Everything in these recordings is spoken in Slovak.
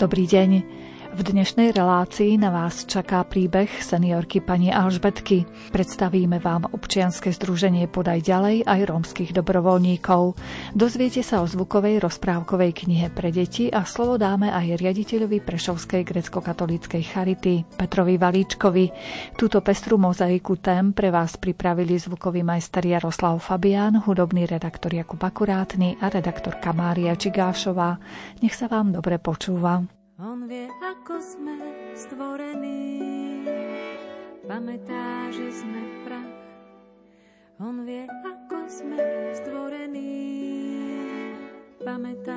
Dobrý deň. V dnešnej relácii na vás čaká príbeh seniorky pani Alžbetky. Predstavíme vám občianske združenie Podaj ďalej aj rómskych dobrovoľníkov. Dozviete sa o zvukovej rozprávkovej knihe pre deti a slovo dáme aj riaditeľovi Prešovskej gréckokatolíckej charity Petrovi Valíčkovi. Túto pestrú mozaiku tém pre vás pripravili zvukový majster Jaroslav Fabián, hudobný redaktor Jakub Akurátny a redaktorka Mária Čigášová. Nech sa vám dobre počúva. On vie, ako sme stvorení, pamätá, že sme prach. On vie, ako sme stvorení, pamätá,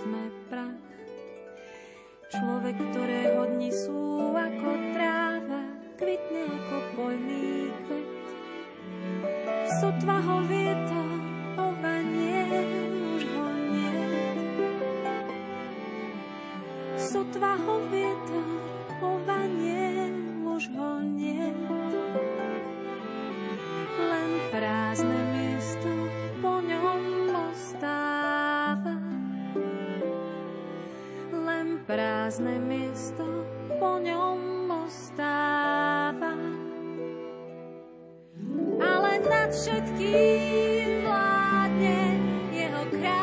sme prach. Človek, ktorého dni sú ako tráva, kvitne ako poľný kvet. Sotva ho vietor ovanie, už ho sotva ho vietor ovanie, už ho niet. Len prázdne miesto po ňom ostáva. Len prázdne miesto po ňom ostáva. Ale nad všetkým vládne jeho kráľ.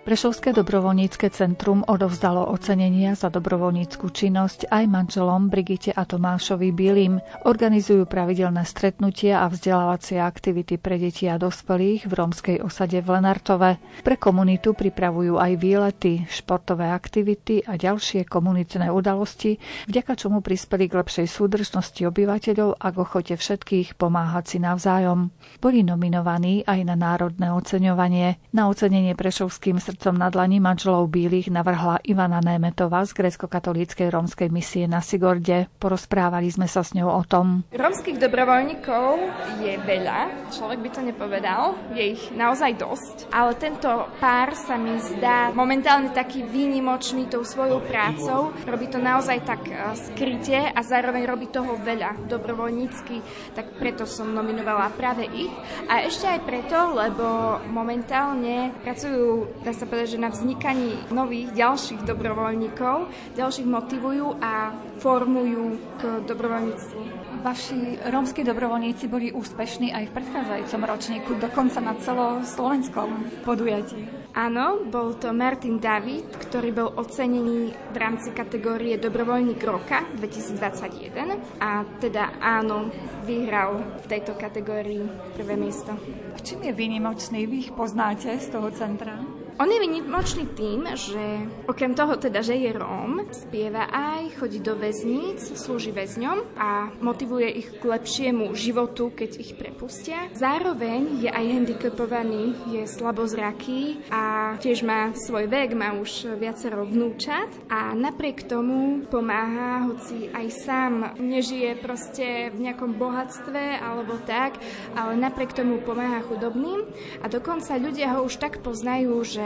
Prešovské dobrovoľnícke centrum odovzdalo ocenenia za dobrovoľnícku činnosť aj manželom Brigite a Tomášovi Bílym. Organizujú pravidelné stretnutia a vzdelávacie aktivity pre deti a dospelých v rómskej osade v Lenartove. Pre komunitu pripravujú aj výlety, športové aktivity a ďalšie komunitné udalosti, vďaka čomu prispeli k lepšej súdržnosti obyvateľov a k ochote všetkých pomáhať si navzájom. Boli nominovaní aj na národné oceňovanie. Na ocenenie prešovským srdcom na dlani manželov Bílych navrhla Ivana Německá z gréckokatolíckej rómskej misie na Sigorde. Porozprávali sme sa s ňou o tom. Rómskych dobrovoľníkov je veľa, človek by to nepovedal, je ich naozaj dosť, ale tento pár sa mi zdá momentálne taký výnimočný tou svojou prácou. Robí to naozaj tak skryte a zároveň robí toho veľa dobrovoľnícky, tak preto som nominovala práve ich a ešte aj preto, lebo momentálne pracujú, dá sa povedať, že na vznikaní nových ďalších dobrovoľníkov, ďalších motivujú a formujú k dobrovoľníctvu. Vaši rómski dobrovoľníci boli úspešní aj v predchádzajúcom ročníku, dokonca na celoslovenskom podujatí. Áno, bol to Martin David, ktorý bol ocenený v rámci kategórie Dobrovoľník roka 2021 a teda áno, vyhral v tejto kategórii prvé miesto. V čím je výnimočný? Vy ich poznáte z toho centra? On je výnimočný tým, že okrem toho teda, že je Róm, spieva aj, chodí do väzníc, slúži väzňom a motivuje ich k lepšiemu životu, keď ich prepustia. Zároveň je aj handicapovaný, je slabozraký a tiež má svoj vek, má už viacero vnúčat a napriek tomu pomáha, hoci aj sám nežije proste v nejakom bohatstve alebo tak, ale napriek tomu pomáha chudobným a dokonca ľudia ho už tak poznajú, že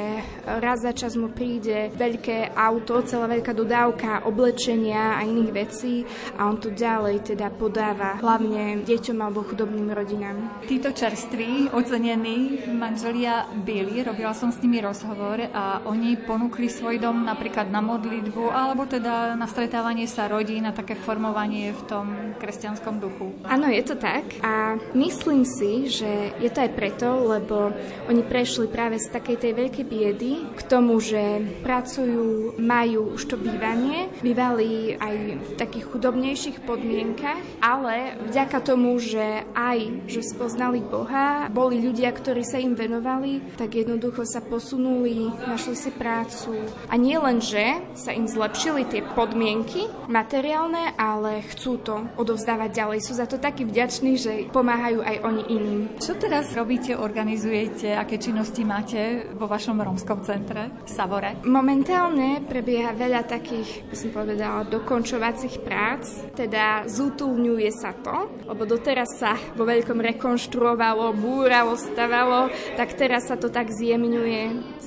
raz za čas mu príde veľké auto, celá veľká dodávka oblečenia a iných vecí a on to ďalej teda podáva hlavne deťom alebo chudobným rodinám. Títo čerství, ocenení manželia Bílí, robila som s nimi rozhovor a oni ponúkli svoj dom napríklad na modlitbu alebo teda na stretávanie sa rodín a také formovanie v tom kresťanskom duchu. Áno, je to tak a myslím si, že je to aj preto, lebo oni prešli práve z takej tej veľkej biedy k tomu, že pracujú, majú už to bývanie, bývali aj v takých chudobnejších podmienkach, ale vďaka tomu, že aj, že spoznali Boha, boli ľudia, ktorí sa im venovali, tak jednoducho sa posunuli, našli si prácu a nie len, že sa im zlepšili tie podmienky materiálne, ale chcú to odovzdávať ďalej. Sú za to takí vďační, že pomáhajú aj oni iným. Čo teraz robíte, organizujete, aké činnosti máte vo vašom rómskom centre v Savore? Momentálne prebieha veľa takých, by som povedala, dokončovacích prác, teda zútulňuje sa to, lebo doteraz sa vo veľkom rekonštruovalo, búralo, stavalo, tak teraz sa to tak zjemňuje,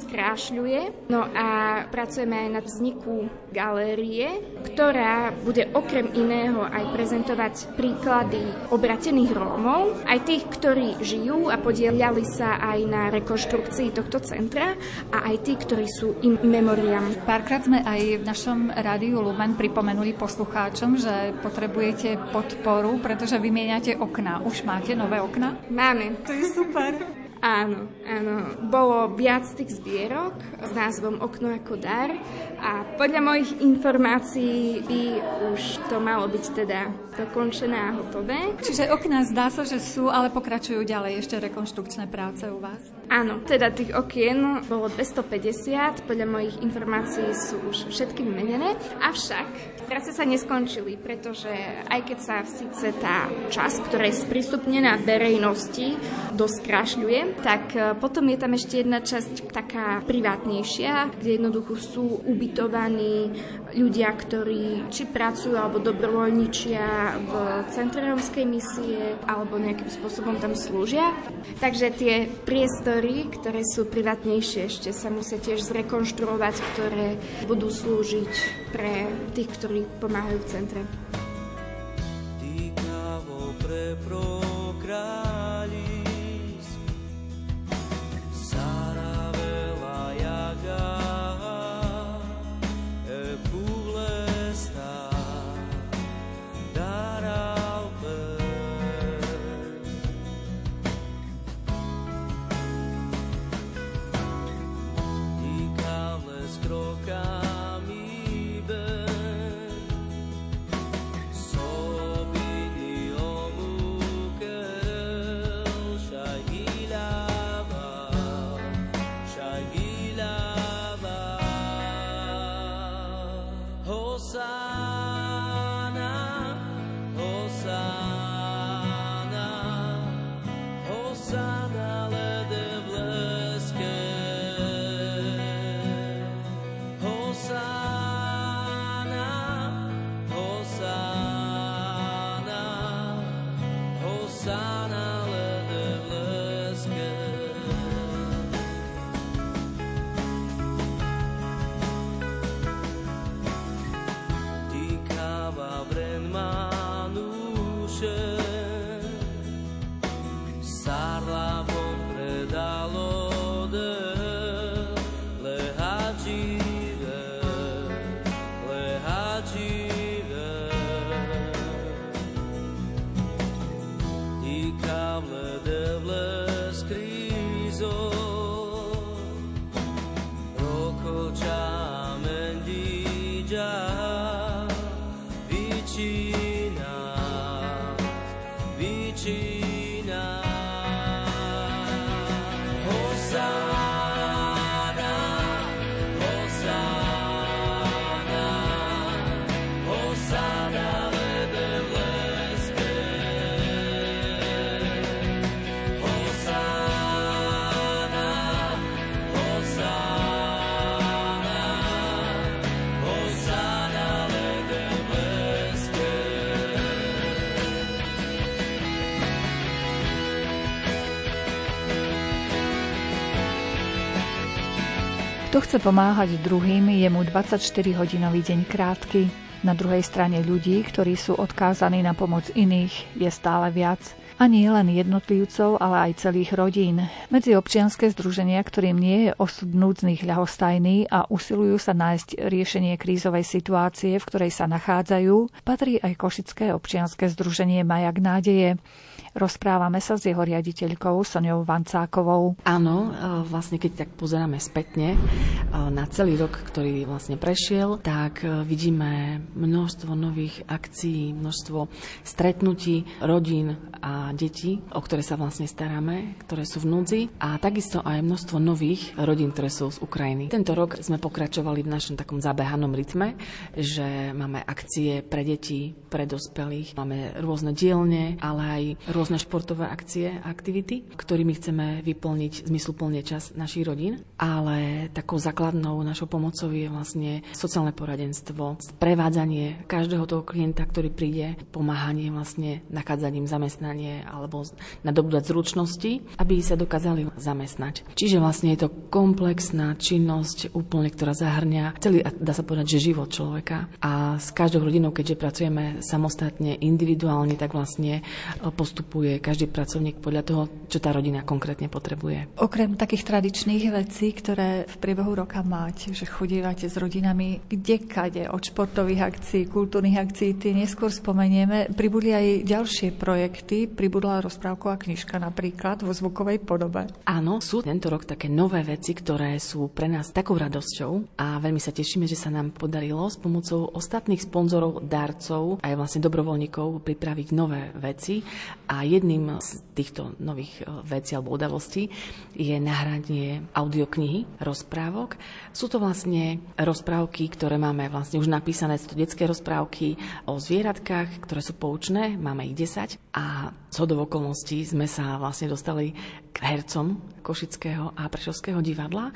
skrášľuje. No a pracujeme aj na vzniku galérie, ktorá bude okrem iného aj prezentovať príklady obratených Rómov, aj tých, ktorí žijú a podieľali sa aj na rekonštrukcii tohto centra a aj tí, ktorí sú in memoriam. Párkrát sme aj v našom rádiu Lumen pripomenuli poslucháčom, že potrebujete podporu, pretože vymieňate okná. Už máte nové okná? Máme. To je super. Áno, áno. Bolo viac tých zbierok s názvom Okno ako dar a podľa mojich informácií by už to malo byť teda dokončené a hotové. Čiže okná zdá sa, že sú, ale pokračujú ďalej ešte rekonštrukčné práce u vás? Áno, teda tých okien bolo 250, podľa mojich informácií sú už všetky vymenené, avšak práce sa neskončili, pretože aj keď sa síce tá časť, ktorá je sprístupnená verejnosti, doskrášľuje, tak potom je tam ešte jedna časť taká privátnejšia, kde jednoducho sú ubytovaní ľudia, ktorí či pracujú alebo dobrovoľničia v centre rómskej misie alebo nejakým spôsobom tam slúžia. Takže tie priestory, ktoré sú privátnejšie, ešte sa musia tiež zrekonštruovať, ktoré budú slúžiť pre tých, ktorí pomáhajú v centre. Kto chce pomáhať druhým, je mu 24-hodinový deň krátky. Na druhej strane ľudí, ktorí sú odkázaní na pomoc iných, je stále viac. A nie len jednotlivcov, ale aj celých rodín. Medzi občianske združenia, ktorým nie je osud núdznych ľahostajný a usilujú sa nájsť riešenie krízovej situácie, v ktorej sa nachádzajú, patrí aj košické občianske združenie Majak Nádeje. Rozprávame sa s jeho riaditeľkou Soňou Vancákovou. Áno, vlastne keď tak pozeráme spätne na celý rok, ktorý vlastne prešiel, tak vidíme množstvo nových akcií, množstvo stretnutí rodín a detí, o ktoré sa vlastne staráme, ktoré sú v núdzi, a takisto aj množstvo nových rodín, ktoré sú z Ukrajiny. Tento rok sme pokračovali v našom takom zabehanom rytme, že máme akcie pre deti, pre dospelých, máme rôzne dielne, ale aj rôzne športové akcie a aktivity, ktorými chceme vyplniť zmysluplne čas našich rodín, ale takou základnou našou pomocou je vlastne sociálne poradenstvo, sprevádzanie každého toho klienta, ktorý príde, pomáhanie vlastne nachádzaním zamestnania alebo nadobúdať zručnosti, aby sa dokázali zamestnať. Čiže vlastne je to komplexná činnosť úplne, ktorá zahrňa celý, dá sa povedať, že život človeka. A s každou rodinou, keďže pracujeme samostatne, individuálne, tak vlastne postupuje každý pracovník podľa toho, čo tá rodina konkrétne potrebuje. Okrem takých tradičných vecí, ktoré v priebehu roka máte, že chodívate s rodinami kdekade, od športových akcií, kultúrnych akcií, tie neskôr spomenieme, pribudli aj ďalšie projekty, pribudla rozprávková knižka napríklad vo zvukovej podobe. Áno, sú tento rok také nové veci, ktoré sú pre nás takou radosťou a veľmi sa tešíme, že sa nám podarilo s pomocou ostatných sponzorov, darcov aj vlastne dobrovoľníkov pripraviť nové veci a jedným z týchto nových vecí alebo udalostí je nahranie audioknihy, rozprávok. Sú to vlastne rozprávky, ktoré máme vlastne už napísané, sú to detské rozprávky o zvieratkách, ktoré sú poučné, máme ich 10 a zhodou okolností sme sa vlastne dostali k hercom košického a prešovského divadla,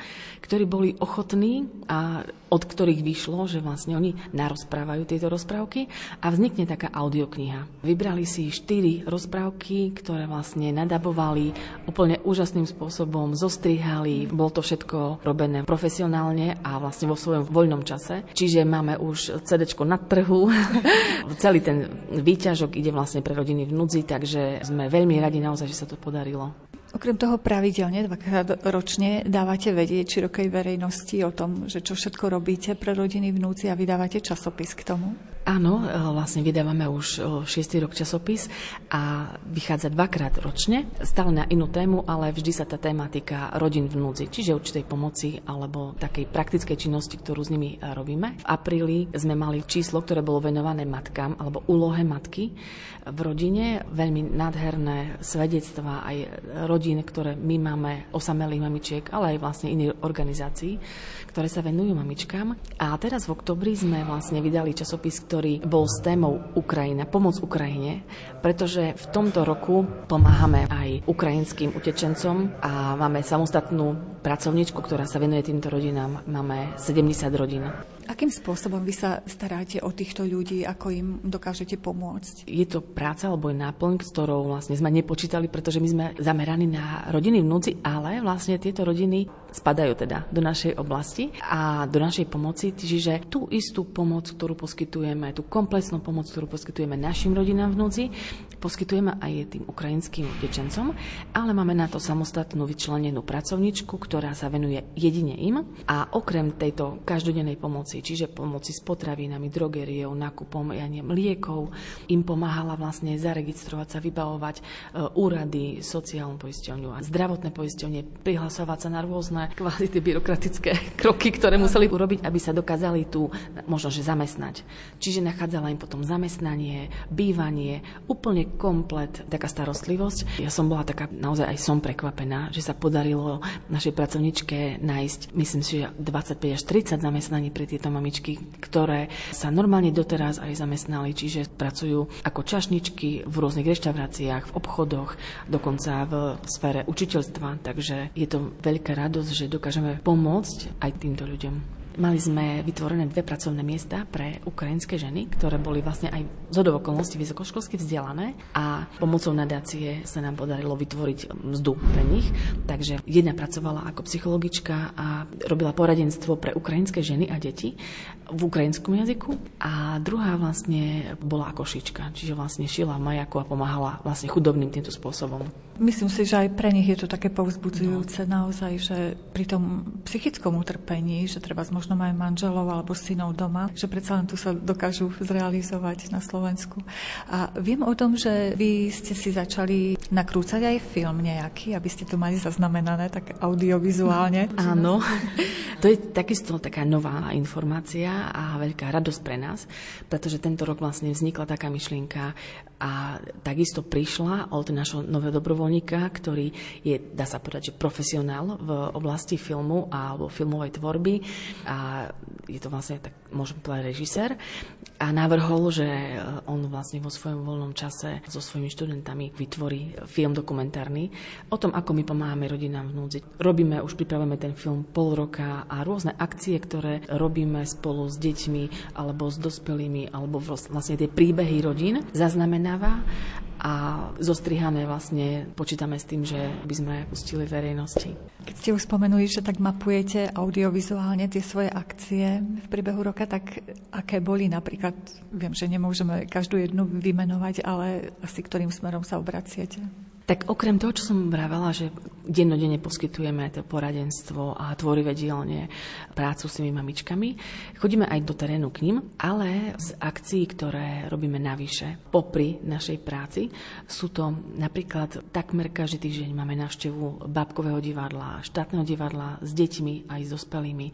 ktorí boli ochotní a od ktorých vyšlo, že vlastne oni narozprávajú tieto rozprávky a vznikne taká audiokniha. Vybrali si 4 rozprávky, ktoré vlastne nadabovali úplne úžasným spôsobom, zostrihali, bolo to všetko robené profesionálne a vlastne vo svojom voľnom čase. Čiže máme už CDčko na trhu, celý ten výťažok ide vlastne pre rodiny v núdzi, takže sme veľmi radi naozaj, že sa to podarilo. Okrem toho pravidelne, 2-krát ročne, dávate vedieť širokej verejnosti o tom, že čo všetko robíte pre rodiny v núdzi a vydávate časopis k tomu? Áno, vlastne vydávame už 6. rok časopis a vychádza 2-krát ročne, stále na inú tému, ale vždy sa tá tematika rodín v núdzi, čiže určitej pomoci alebo takej praktickej činnosti, ktorú s nimi robíme. V apríli sme mali číslo, ktoré bolo venované matkám alebo úlohe matky v rodine, veľmi nádherné svedectvá aj rodín, ktoré my máme, osamelých mamičiek, ale aj vlastne iných organizácií, ktoré sa venujú mamičkám. A teraz v oktobri sme vlastne vydali časopis, ktorý bol s témou Ukrajina, pomoc Ukrajine, pretože v tomto roku pomáhame aj ukrajinským utečencom a máme samostatnú pracovničku, ktorá sa venuje týmto rodinám. Máme 70 rodín. Akým spôsobom vy sa staráte o týchto ľudí, ako im dokážete pomôcť? Je to práca alebo je náplň, s ktorou vlastne sme nepočítali, pretože my sme zameraní na rodiny v núdzi, ale vlastne tieto rodiny spadajú teda do našej oblasti a do našej pomoci, čiže tú istú pomoc, ktorú poskytujeme, tú komplexnú pomoc, ktorú poskytujeme našim rodinám v núdzi, poskytujeme aj tým ukrajinským utečencom, ale máme na to samostatnú vyčlenenú pracovničku, ktorá sa venuje jedine im a okrem tejto každodennej pomoci, čiže pomoci s potravinami, drogériou, nákupom liekov, im pomáhala vlastne zaregistrovať sa, vybavovať úrady, sociálnu poisťovňu a zdravotné poisťovne, prihlasovať sa na rôzne kvázi tie byrokratické kroky, ktoré museli urobiť, aby sa dokázali tu možno, že zamestnať. Čiže nachádzala im potom zamestnanie, bývanie, úplne komplet taká starostlivosť. Ja som bola taká, naozaj aj som prekvapená, že sa podarilo našej pracovničke nájsť, myslím si, že 25 až 30 zamestnaní pre tieto mamičky, ktoré sa normálne doteraz aj zamestnali, čiže pracujú ako čašničky v rôznych reštauráciách, v obchodoch, dokonca v sfére učiteľstva, takže je to veľká radosť, že dokážeme pomôcť aj týmto ľuďom. Mali sme vytvorené 2 pracovné miesta pre ukrajinské ženy, ktoré boli vlastne aj zhodou okolností vysokoškolsky vzdelané a pomocou nadácie sa nám podarilo vytvoriť mzdu pre nich. Takže jedna pracovala ako psychologička a robila poradenstvo pre ukrajinské ženy a deti v ukrajinskom jazyku a druhá vlastne bola košička, čiže vlastne šila v majaku a pomáhala vlastne chudobným týmto spôsobom. Myslím si, že aj pre nich je to také povzbudzujúce naozaj, že pri tom psychickom utrpení, že treba možno majú manželov alebo synov doma, že predsa len tu sa dokážu zrealizovať na Slovensku. A viem o tom, že vy ste si začali nakrúcať aj film nejaký, aby ste to mali zaznamenané tak audiovizuálne. Áno, to je takisto taká nová informácia a veľká radosť pre nás, pretože tento rok vlastne vznikla taká myšlienka a takisto prišla od našho nového dobrovoľníka, ktorý je, dá sa povedať, že profesionál v oblasti filmu alebo filmovej tvorby a je to vlastne, tak môžem povedať, režisér a navrhol, že on vlastne vo svojom voľnom čase so svojimi študentami vytvorí film dokumentárny o tom, ako my pomáhame rodinám v núdzi. Robíme, už pripravujeme ten film pol roka a rôzne akcie, ktoré robíme spolu s deťmi alebo s dospelými alebo vlastne tie príbehy rodín zaznamenáva a zostrihané vlastne počítame s tým, že by sme pustili verejnosti. Keď ste už spomenuli, že tak mapujete audiovizuálne tie svoje akcie v priebehu roka, tak aké boli napríklad, viem, že nemôžeme každú jednu vymenovať, ale asi ktorým smerom sa obraciete? Tak okrem toho, čo som vravela, že dennodenne poskytujeme to poradenstvo a tvorivé dielne, prácu s tými mamičkami, chodíme aj do terénu k ním, ale z akcií, ktoré robíme navyše, popri našej práci, sú to napríklad takmer každý týždeň máme návštevu bábkového divadla, štátneho divadla s deťmi aj s dospelými.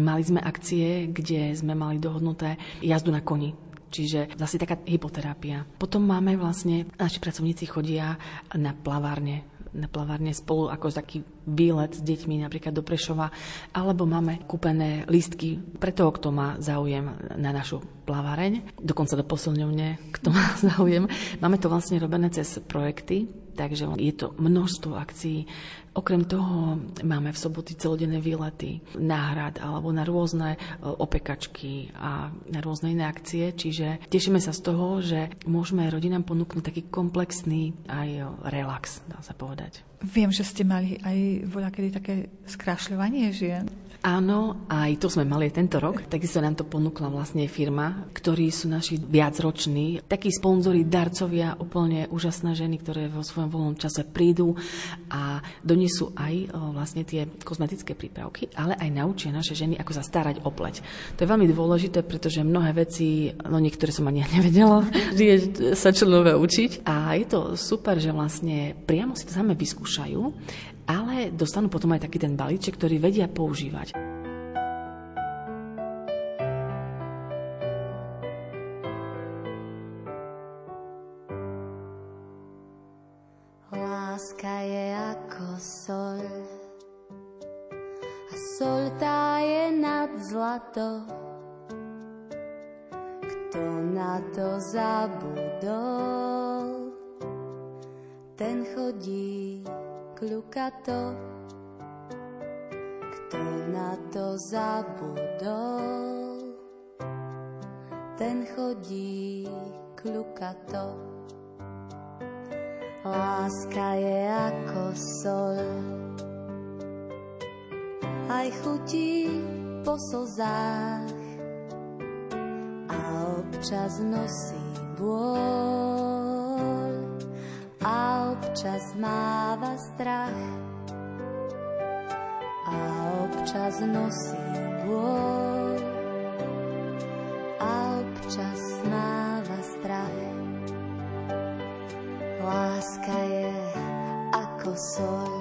Mali sme akcie, kde sme mali dohodnuté jazdu na koni. Čiže vlastne taká hypoterapia. Potom máme vlastne, naši pracovníci chodia na plavárne. Na plavárne spolu ako taký výlet s deťmi napríklad do Prešova, alebo máme kúpené lístky pre toho, kto má záujem na našu plavareň, dokonca do posilňovne, kto má záujem. Máme to vlastne robené cez projekty, takže je to množstvo akcií. Okrem toho máme v soboty celodenné výlety na hrad alebo na rôzne opekačky a na rôzne iné akcie. Čiže tešíme sa z toho, že môžeme rodinám ponúknuť taký komplexný aj relax, dá sa povedať. Viem, že ste mali aj voľakedy také skrášľovanie žien. Áno, aj to sme mali tento rok. Takisto nám to ponúkla vlastne firma, ktorí sú naši viacroční. Takí sponzori, darcovia, úplne úžasné ženy, ktoré vo svojom voľnom čase prídu a donesú aj vlastne tie kozmetické prípravky, ale aj naučia naše ženy, ako sa starať o pleť. To je veľmi dôležité, pretože mnohé veci, no niektoré som ani nevedela, že sa čo nové učiť. A je to super, že vlastne priamo si to same vyskúšajú, ale dostanú potom aj taký ten balíček, ktorý vedia používať. Láska je ako sol a sol táje nad zlato. Kto na to zabudol, ten chodí kľukato, kto na to zabudol, ten chodí kľukato. Láska je ako sol, aj chutí po slzách a občas nosí bôľ. A občas máva strach, a občas nosí bôľ, a občas máva strach. Láska je ako sol,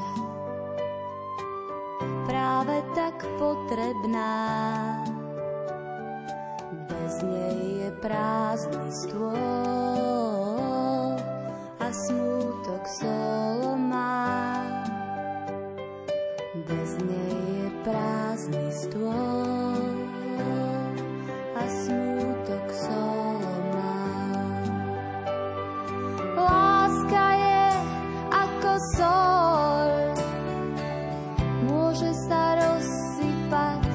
práve tak potrebná, bez nej je prázdny stôl. A smútok solo má, bez nej je prázdny stôl. A smútok solo má. Láska je ako sol, môže sa rozsypať,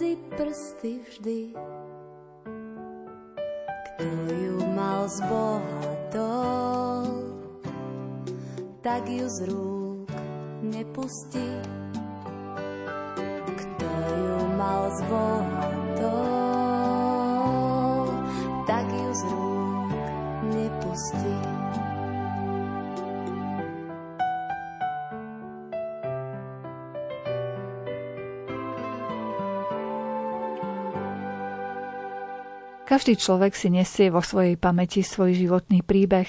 medzi prsty vždy. Kto ju mal z Boha dol, tak ju z rúk nepustí. Kto ju mal z Boha dol, tak ju z rúk nepustí. Každý človek si nesie vo svojej pamäti svoj životný príbeh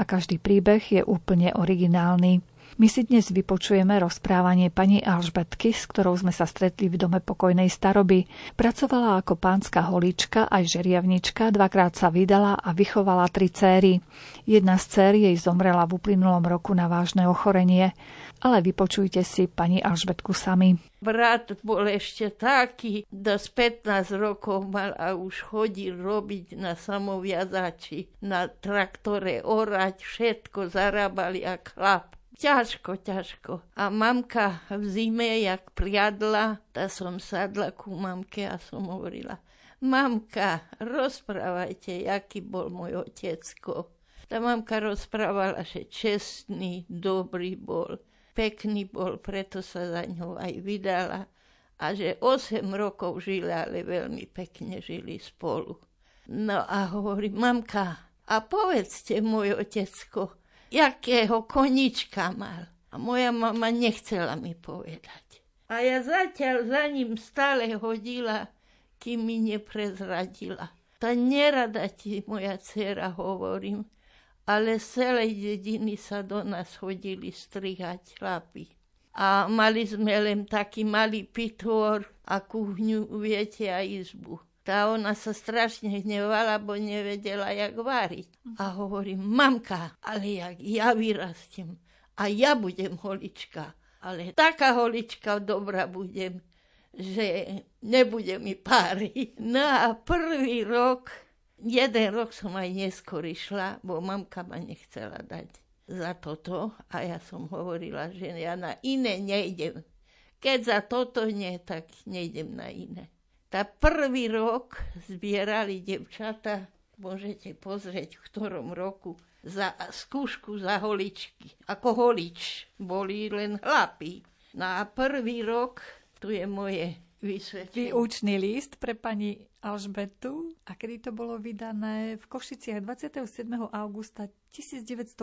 a každý príbeh je úplne originálny. My si dnes vypočujeme rozprávanie pani Alžbetky, s ktorou sme sa stretli v Dome pokojnej staroby. Pracovala ako pánska holička aj žeriavnička, dvakrát sa vydala a vychovala 3 céry. Jedna z cér jej zomrela v uplynulom roku na vážne ochorenie. Ale vypočujte si pani Alžbetku sami. Brat bol ešte taký, dosť 15 rokov mal a už chodil robiť na samoviazači, na traktore orať, všetko zarábali a chlap. Ťažko. A mamka v zime, jak priadla, tá som sadla ku mamke a som hovorila, mamka, rozprávajte, jaký bol môj otecko. Tá mamka rozprávala, že čestný, dobrý bol, pekný bol, preto sa za ňou aj vydala. A že 8 rokov žili, ale veľmi pekne žili spolu. No a hovorí, mamka, a povedzte, môj otecko, jakého konička mal. A moja mama nechcela mi povedať. A ja zatiaľ za ním stále hodila, kým mi neprezradila. Ta nerada ti, moja dcera, hovorím, ale z celej dediny sa do nás chodili strihať chlapi. A mali sme len taký malý pitvor a kuchňu, viete, a izbu. A ona sa strašne hnevala, bo nevedela, jak váriť. A hovorím, mamka, ale jak ja vyrastiem a ja budem holička. Ale taká holička dobrá budem, že nebude mi páry. No a prvý rok, jeden rok som aj neskôr išla, bo mamka ma nechcela dať za toto. A ja som hovorila, že ja na iné nejdem. Keď za toto nie, tak nejdem na iné. Tá prvý rok zbierali devčata, môžete pozrieť v ktorom roku, za skúšku za holičky. Ako holič boli len chlapi. No a prvý rok, tu je moje vysvetlenie. Výučný list pre pani Alžbetu. A kedy to bolo vydané? V Košiciach 27. augusta 1959.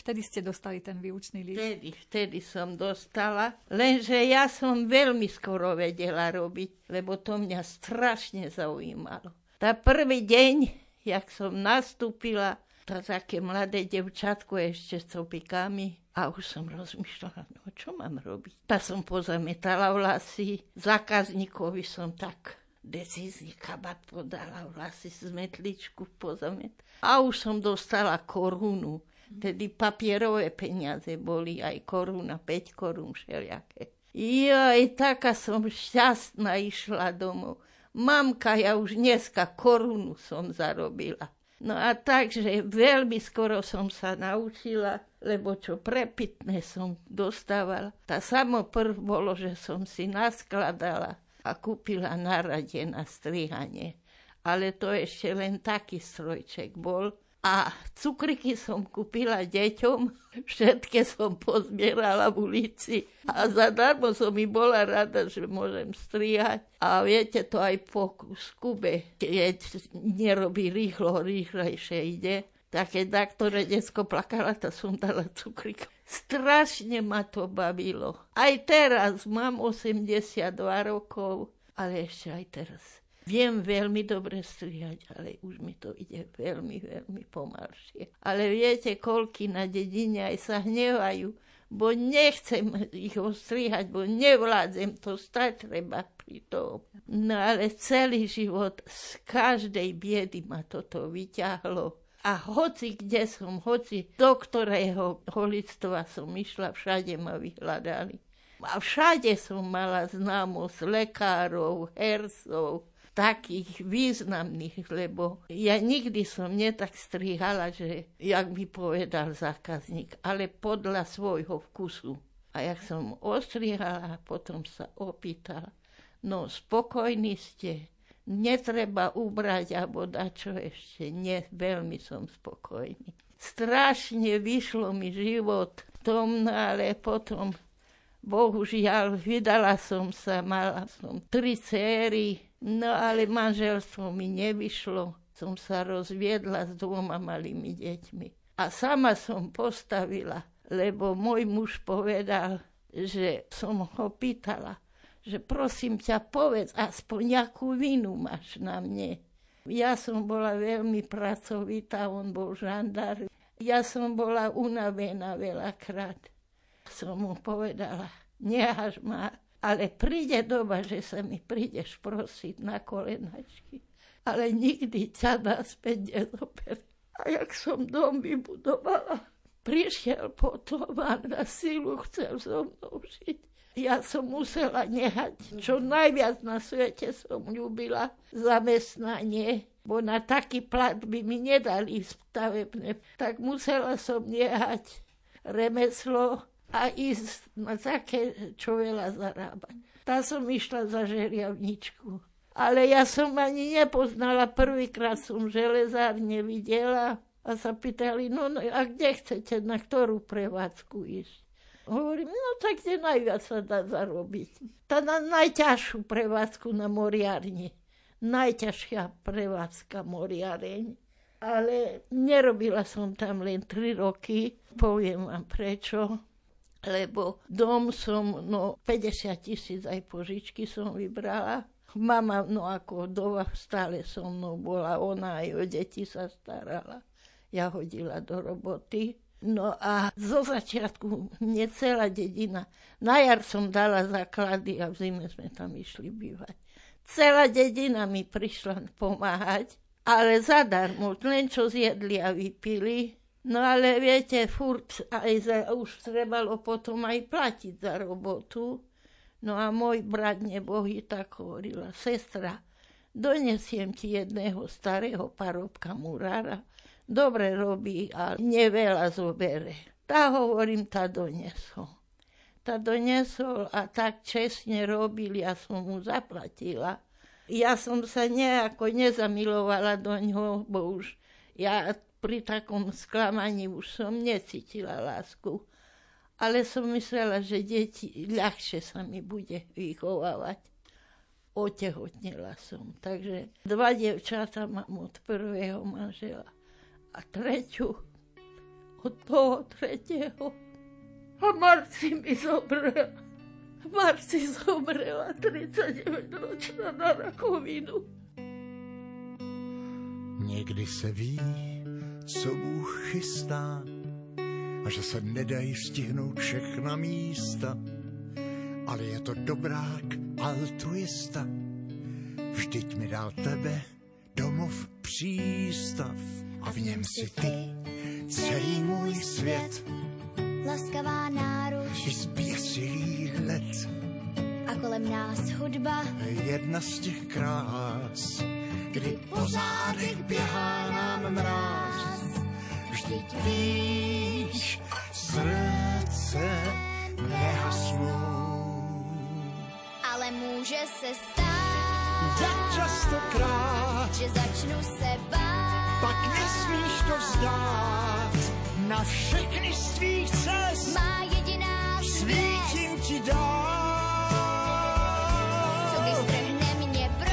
Vtedy ste dostali ten výučný list. Vtedy som dostala. Lenže ja som veľmi skoro vedela robiť, lebo to mňa strašne zaujímalo. Tá prvý deň, jak som nastúpila, tá také mladé devčatko ešte s copikami a už som rozmýšľala, no čo mám robiť? Tá som pozametala vlasy, zákazníkovi som tak decízny kabát podala, vlasy z metličku pozamet. A už som dostala korunu, tedy papierové peniaze boli, aj koruna, 5 korún všelijaké. Joj, taká som šťastná išla domov. Mamka, ja už dneska korunu som zarobila. No a takže veľmi skoro som sa naučila, lebo čo prepitné som dostávala. Tá samoprv bolo, že som si naskladala a kúpila na rade na strihanie. Ale to ešte len taký strojček bol. A cukriky som kúpila deťom, všetky som pozbierala v ulici a zadarmo som mi bola rada, že môžem strihať. A viete, to aj po skube, keď nerobí rýchlejšie ide, tak keď ktoré decko plakala, to som dala cukrik. Strašne ma to bavilo. Aj teraz mám 82 rokov, ale ešte aj teraz. Viem veľmi dobre strihať, ale už mi to ide veľmi pomalšie. Ale viete, koľky na dedine aj sa hnevajú, bo nechcem ich ostrihať, bo nevládzem to, stať treba pri tom. No ale celý život z každej biedy ma toto vyťahlo. A hoci kde som, hoci do ktorého holictva som išla, všade ma vyhľadali. A všade som mala známosť lekárov, hercov, takých významných, lebo ja nikdy som netak strihala, že jak by povedal zákazník, ale podľa svojho vkusu. A jak som ostrihala, potom sa opýtala, No spokojní ste. Netreba ubrať alebo dačo ešte. Nie, veľmi som spokojný. Strašne vyšlo mi život tom, ale potom, bohužiaľ, vydala som sa, mala som 3 céry, no ale manželstvo mi nevyšlo. Som sa rozviedla s 2 malými deťmi. A sama som postavila, lebo môj muž povedal, že som ho pýtala, že prosím ťa, povedz, aspoň nejakú vinu máš na mne. Ja som bola veľmi pracovitá, on bol žandár. Ja som bola unavená veľakrát. Som mu povedala, nehaž ma, ale príde doba, že sa mi prídeš prosiť na kolenačky. Ale nikdy ťa naspäť nezober. A jak som dom vybudovala, prišiel potom a na silu chcel so mnou žiť. Ja som musela nehať, čo najviac na svete som ľúbila, zamestnanie, bo na taký plat by mi nedali stavebné. Tak musela som nehať remeslo a ísť na také, čo veľa zarábať. Tá som išla za žeriavničku. Ale ja som ani nepoznala, prvýkrát som železárne videla a sa pýtali, no a kde chcete, na ktorú prevádzku ísť? Hovorím, no tak kde najviac sa dá zarobiť. Tá na najťažšiu prevádzku na moriarni. Najťažšia prevádzka moriareň. Ale nerobila som tam len 3 roky. Poviem vám prečo. Lebo dom som, no 50 000 aj požičky som vybrala. Mama, no ako doma stále so mnou bola. Ona aj o deti sa starala. Ja hodila do roboty. No a zo začiatku mne celá dedina, na jar som dala základy a v zime sme tam išli bývať. Celá dedina mi prišla pomáhať, ale zadarmo, len čo zjedli a vypili. No ale viete, furt aj už trebalo potom aj platiť za robotu. No a môj brat nebohý tak hovorila, sestra, donesiem ti jedného starého parobka murára, dobre robí a neveľa zobere. Tá hovorím, tá donesol. Tá donesol a tak čestne robil, ja som mu zaplatila. Ja som sa nejako nezamilovala do ňoho, bo už ja pri takom sklamaní už som necítila lásku. Ale som myslela, že deti ľahšie sa mi bude vychovávať. Otehotnela som, takže 2 dievčatá mám od prvého manžela. A 3. od toho 3. A Marci mi zomrela. Marci zomrela 39-ročná na rakovinu. Někdy se ví, co Bůh chystá, a že se nedají stihnout všechna místa. Ale je to dobrák altruista, vždyť mi dal tebe domov přístav. A v něm si ty, celý můj svět, laskavá náruč i zběsilých let. A kolem nás hudba, jedna z těch krás, kdy po zádech běhá nám mráz. Vždyť víš, srdce nehasnou, ale může se stát tak častokrát, že začnu se bát. Pak nesmíš to vzdát, na všechny z tvých cest má jediná zvěst, svítím ti dá. Co když strhne mě proud,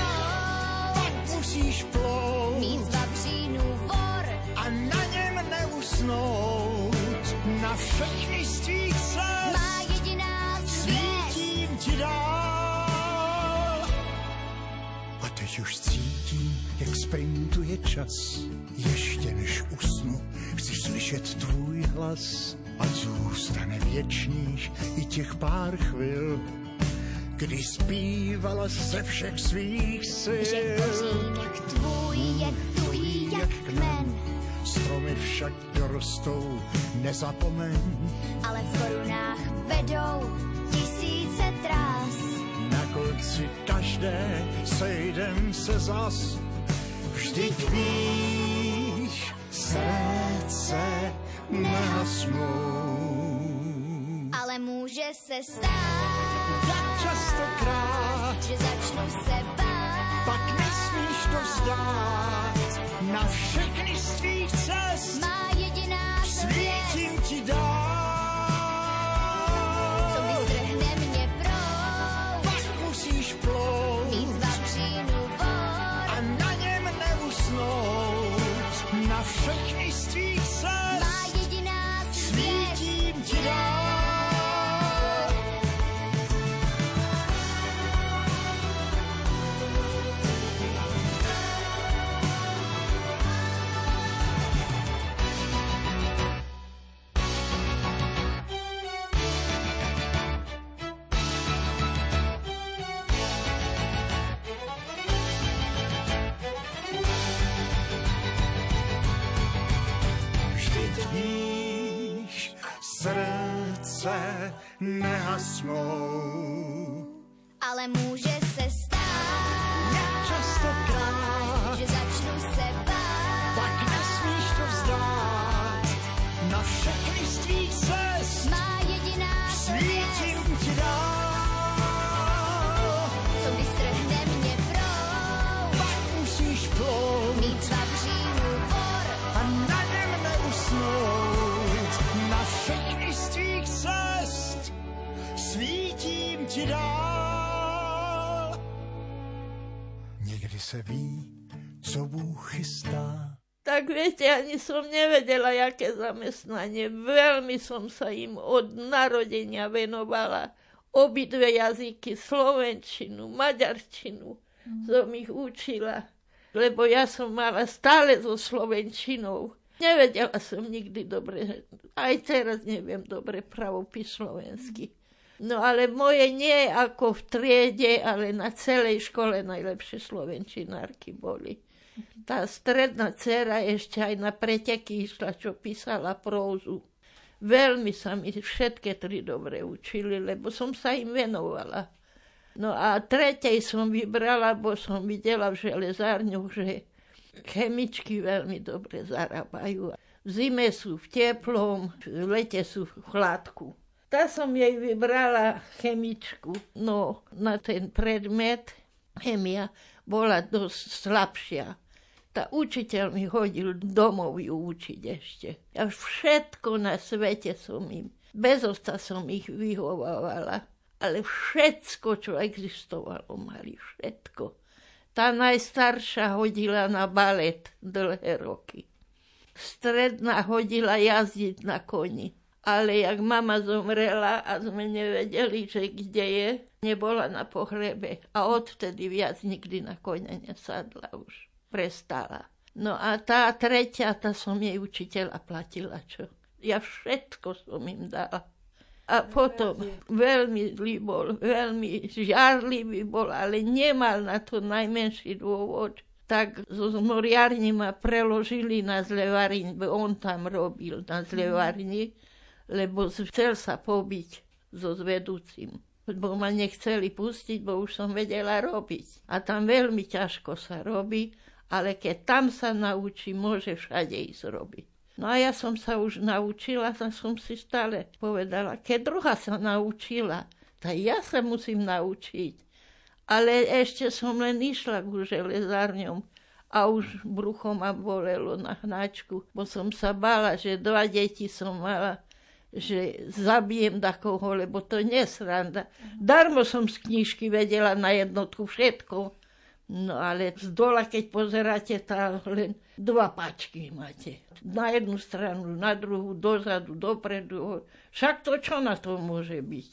tak musíš plout, mít z vavřínů vor a na něm neusnout. Na všechny z tvých cest má jediná zvěst, svítím ti dá. A teď už cítím, jak sprintuje čas. Ještě než usnu, chci slyšet tvůj hlas. A zůstane věčníš i těch pár chvil, kdy zpívala se všech svých sil. Že božík jak tvůj je tuhý jak kmen, stromy však dorostou, nezapomeň. Ale v korunách vedou 1000 trás, na konci každé sejdem se zas. Vždyť víš, srdce nehasnou, ale může se stát tak častokrát, že začnu se bát. Pak nesmíš to vzdát, na všechny z tvých cest má jediná světím ti dá. Co vystrhne mě proud, pak musíš plout. Výzva příjmu vor a na něm neusnout. Na všechny z tvých cest má jediná světím ti dá. Nehasnou. Ale může se stát, častokrát, že začnu se bát. Tak nesmíš to vzdát, na všechny z tvých cest má jediná světím ti dá. Co mi strhne mě proud, pak musíš plout. Mít dva břímu vor a na něm neusnout. Na všechny z tvých cest svítím ti dál. Niekdy se ví, co Bůh chystá. Tak viete, ani som nevedela, jaké zamestnanie. Veľmi som sa im od narodenia venovala. Obidve jazyky, slovenčinu, maďarčinu, som ich učila. Lebo ja som mala stále so slovenčinou. Nevedela som nikdy dobre, aj teraz neviem dobre pravopis slovenský. No ale moje nie ako v triede, ale na celej škole najlepšie slovenčinárky boli. Tá stredná dcera ešte aj na preteky išla, čo písala prózu. Veľmi sa mi všetky tri dobre učili, lebo som sa im venovala. No a tretej som vybrala, bo som videla v železárňu, že chemičky veľmi dobre zarábajú. V zime sú v teplom, v lete sú v chladku. Tá som jej vybrala chemičku, no na ten predmet chemia bola dosť slabšia. Tá učiteľ mi hodil domov ju učiť ešte. Ja všetko na svete som im, bez osta som ich vyhovovala, ale všetko, čo existovalo, mali všetko. Tá najstaršia hodila na balet dlhé roky. Stredná hodila jazdiť na koni. Ale jak mama zomrela a sme nevedeli, že kde je, nebola na pohrebe. A odvtedy viac nikdy na konia nesadla už. Prestala. No a tá tretia, tá som jej učiteľa platila, čo? Ja všetko som im dala. A potom veľmi zlý bol, veľmi žiarlivý bol, ale nemal na to najmenší dôvod. Tak zo zmoriarni ma preložili na zlevarín, bo on tam robil na zlevarini. Lebo chcel sa pobiť so zvedúcim, lebo ma nechceli pustiť, bo už som vedela robiť. A tam veľmi ťažko sa robí, ale keď tam sa naučí, môže všade ísť robiť. No a ja som sa už naučila, som si stále povedala, keď druhá sa naučila, tak ja sa musím naučiť. Ale ešte som len išla ku železárňom a už brucho ma bolelo na hnačku, bo som sa bála, že dva deti som mala, že zabijem takoho, lebo to nie sranda. Darmo som z knižky vedela na jednotku všetko, no ale z dola, keď pozeráte, tam len dva páčky máte. Na jednu stranu, na druhú, dozadu, dopredu. Však to čo na to môže byť?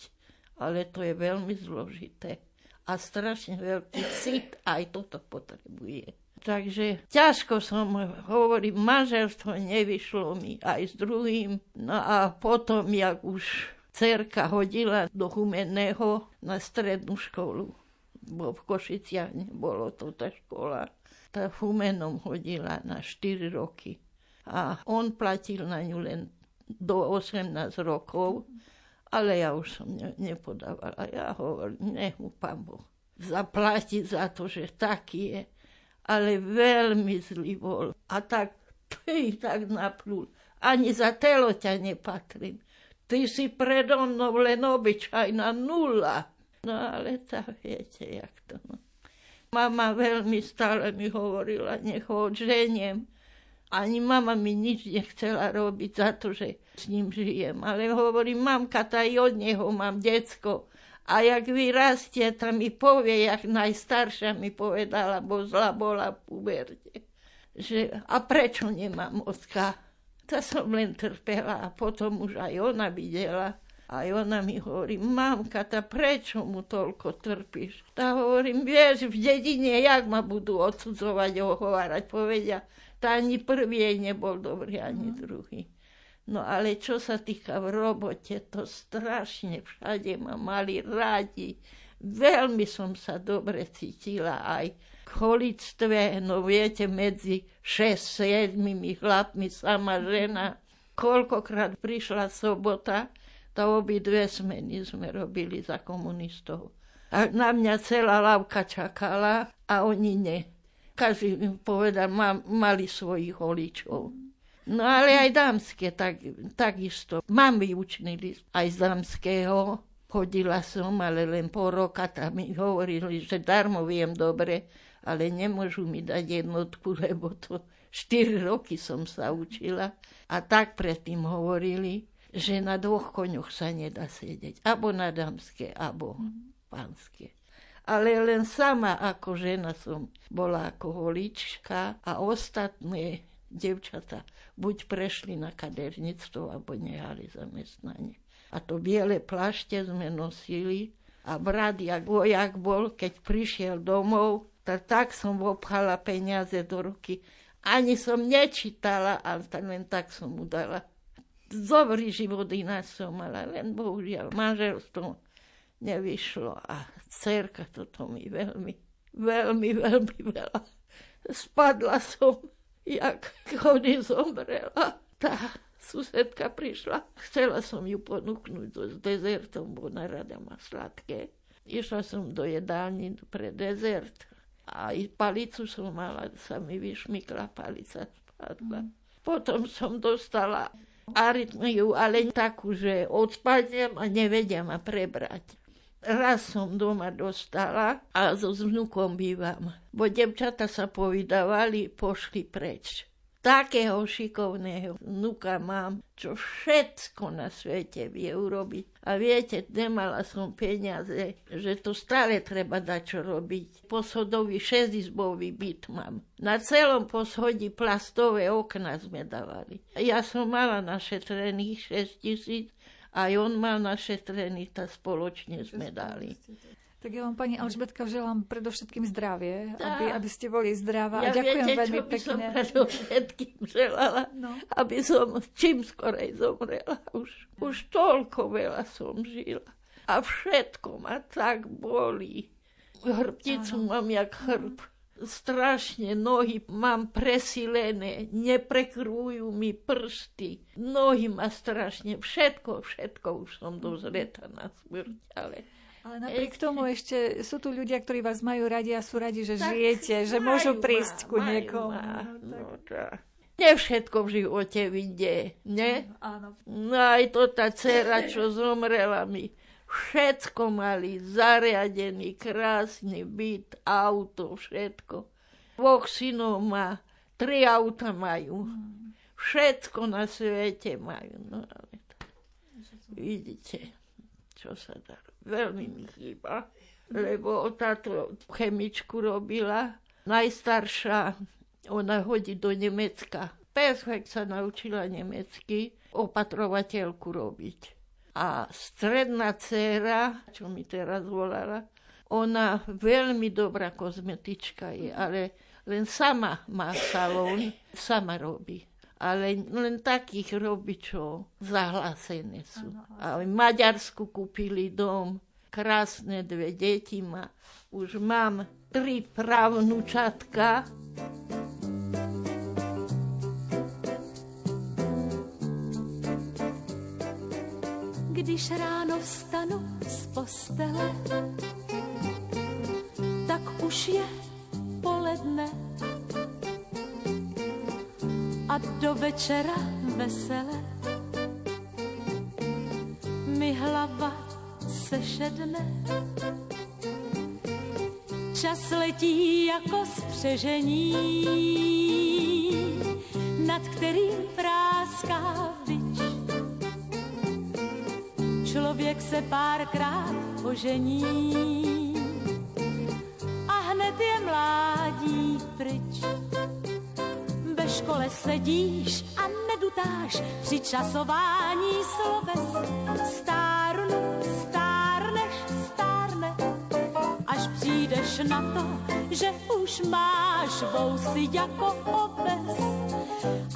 Ale to je veľmi zložité a strašne veľký cit, aj toto potrebuje. Takže ťažko som hovorím, manželstvo nevyšlo mi aj s druhým. No a potom, jak už dcerka hodila do Humenného na strednú školu, bo v Košiciach nebolo to tá škola, tá Humenom hodila na 4 roky. A on platil na ňu len do 18 rokov, ale ja už som nepodávala. Ja hovorím, nech mu Pán Boh zaplatiť za to, že taký je. Ale veľmi zlý bol. A tak naplul. Ani za telo ťa nepatrím. Ty si predo mnou len obyčajná nula. No ale tá, viete, jak to. No. Mama veľmi stále mi hovorila, nech ho odženiem. Ani mama mi nič nechcela robiť za to, že s ním žijem. Ale hovorím, mamka, tá i od neho mám decko. A jak vyrastie, tá mi povie, jak najstaršia mi povedala, bo zla bola v puberte. Že, a prečo nemám ocka? Tá som len trpela a potom už aj ona videla. A ona mi hovorí, mamka, tá prečo mu toľko trpíš? Tá hovorím, vieš, v dedine, jak ma budú odsudzovať, ohovárať, povedia. Tá ani prvý jej nebol dobrý, ani druhý. No ale čo sa týka v robote, to strašne všade ma mali rádi. Veľmi som sa dobre cítila aj v cholictve, no viete, medzi 6-7 chlapmi, sama žena. Koľkokrát prišla sobota, to obidve smeny sme robili za komunistov. A na mňa celá lavka čakala a oni ne. Každý mi povedal, mali svojich holičov. No ale aj dámske, takisto. Mám výučný list aj z dámskeho. Chodila som, ale len pol roka, tam mi hovorili, že darmo viem dobre, ale nemôžu mi dať jednotku, lebo to 4 roky som sa učila. A tak predtým hovorili, že na 2 koňoch sa nedá sedieť. Abo na dámske, abo pánske. Ale len sama ako žena som bola ako holička a ostatné dievčatá buď prešli na kadernictvo, alebo nehali zamestnanie. A to biele plášte sme nosili a brat, jak vojak bol, keď prišiel domov, tak som obchala peniaze do ruky. Ani som nečítala, ale len tak som mu dala. Dobrý život ináč som mala, len bohužiaľ manželstvo nevyšlo a dcerka toto mi veľmi veľa. Spadla som. Jak oni zomrela, tá susedka prišla. Chcela som ju ponúknuť s dezertom, bo na rada má sladké. Išla som do jedálni pre dezert a i palicu som mala, sa mi vyšmykla, palica spadla. Potom som dostala arytmiu, ale takú, že odpadnem a nevedia ma prebrať. Raz som doma dostala a so vnukom bývam, bo devčata sa povydávali, pošli preč. Takého šikovného vnuka mám, čo všetko na svete vie urobiť. A viete, nemala som peniaze, že to stále treba dať čo robiť. Poschodový 6-izbový byt mám. Na celom poschodí plastové okna sme dávali. Ja som mala našetrených 6 000, a on mal naše trény, tá spoločne sme dali. Tak ja vám, pani Alžbetka, želám predovšetkým zdravie, aby ste boli zdravá. Ja a ďakujem viete, veľmi pekne. Ja viete, čo by som predovšetkým želala, aby som čím skorej zomrela. Už toľko veľa som žila. A všetko ma tak bolí. Hrbticu mám jak hrb. Strašne nohy mám presilené, neprekrújú mi prsty. Nohy ma strašne, všetko už som dozretá na smrť, ale napriek tomu ešte sú tu ľudia, ktorí vás majú radi a sú radi, že žijete, že môžu prísť ku niekomu. Ne všetko v živote vidie, ne? Áno. No aj to tá dcera, čo zomrela mi. Všetko mali, zariadený, krásny byt, auto, všetko. 2 synov má, 3 auta majú. Všetko na svete majú. No ale vidíte, čo sa dá. Veľmi mi chýba, lebo táto chemičku robila. Najstaršia, ona hodí do Nemecka. Perfekt sa naučila nemecky, opatrovateľku robiť. A stredná dcera, čo mi teraz volala, ona veľmi dobrá kozmetička je, ale len sama má salón, sama robí. Ale len takých robí, čo zahlásené sú. A v Maďarsku kúpili dom, krásne 2 deti má. Už mám 3 pravnúčatka. Když ráno vstanu z postele, tak už je poledne a do večera vesele mi hlava sešla. všedne. Čas letí jako spřežení, nad kterým práská bič. Člověk se párkrát ožení a hned je mládí pryč. Ve škole sedíš a nedutáš při časování sloves. Stárneš, až přijdeš na to, že už máš vousy jako oves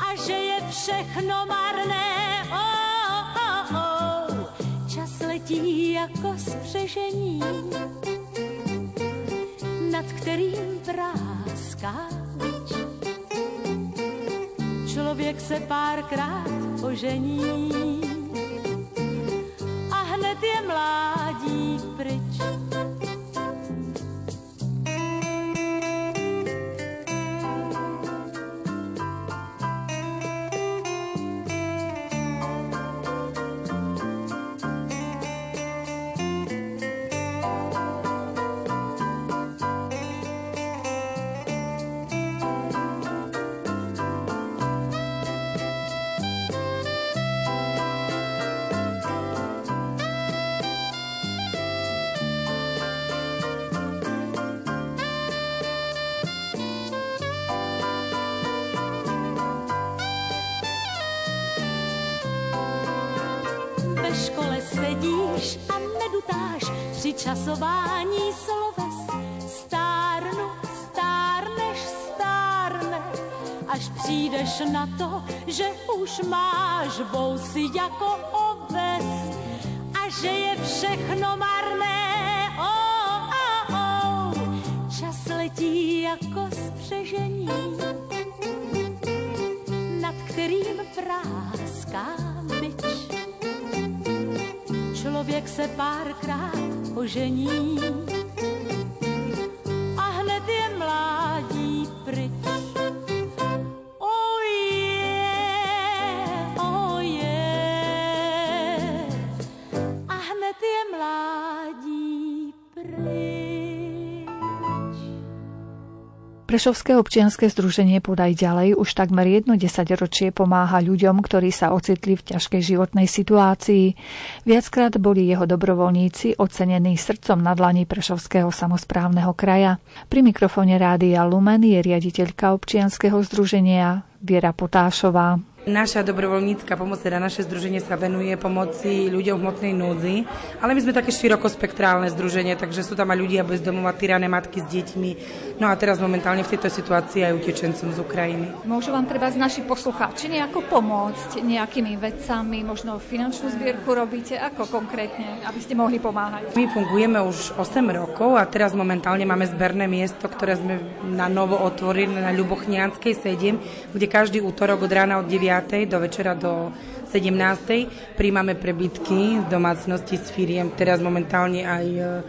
a že je všechno marné. Čas letí jako spřežení, nad kterým práská bič. Člověk se párkrát ožení a hned je mládí pryč. Sedíš a nedutáš při časování sloves. Stárneš, až přijdeš na to, že už máš vousy jako oves a že je všechno marné. Čas letí jako spřežení, nad kterým práská. Člověk se párkrát ožení a hned je mládí pryč. A hned je mládí pryč. Prešovské občianske združenie Podaj ďalej už takmer 10 ročie pomáha ľuďom, ktorí sa ocitli v ťažkej životnej situácii. Viackrát boli jeho dobrovoľníci ocenení srdcom na dlani Prešovského samosprávneho kraja. Pri mikrofóne Rádia Lumen je riaditeľka občianskeho združenia Viera Potášová. Naša dobrovoľnícka pomoc, teda naše združenie sa venuje pomoci ľuďom v hmotnej núdzi, ale my sme také širokospektrálne združenie, takže sú tam aj ľudia bez domova, tyrané matky s deťmi. No a teraz momentálne v tejto situácii aj utečencom z Ukrajiny. Môžu vám treba z našich poslucháči nejako pomôcť nejakými vecami, možno finančnú zbierku robíte, ako konkrétne, aby ste mohli pomáhať? My fungujeme už 8 rokov a teraz momentálne máme zberné miesto, ktoré sme na novo otvorili na Ľubochnianskej 7, kde každý útorok od rána od 9 do večera do 17. príjmame prebytky z domácnosti, z firiem, teraz momentálne aj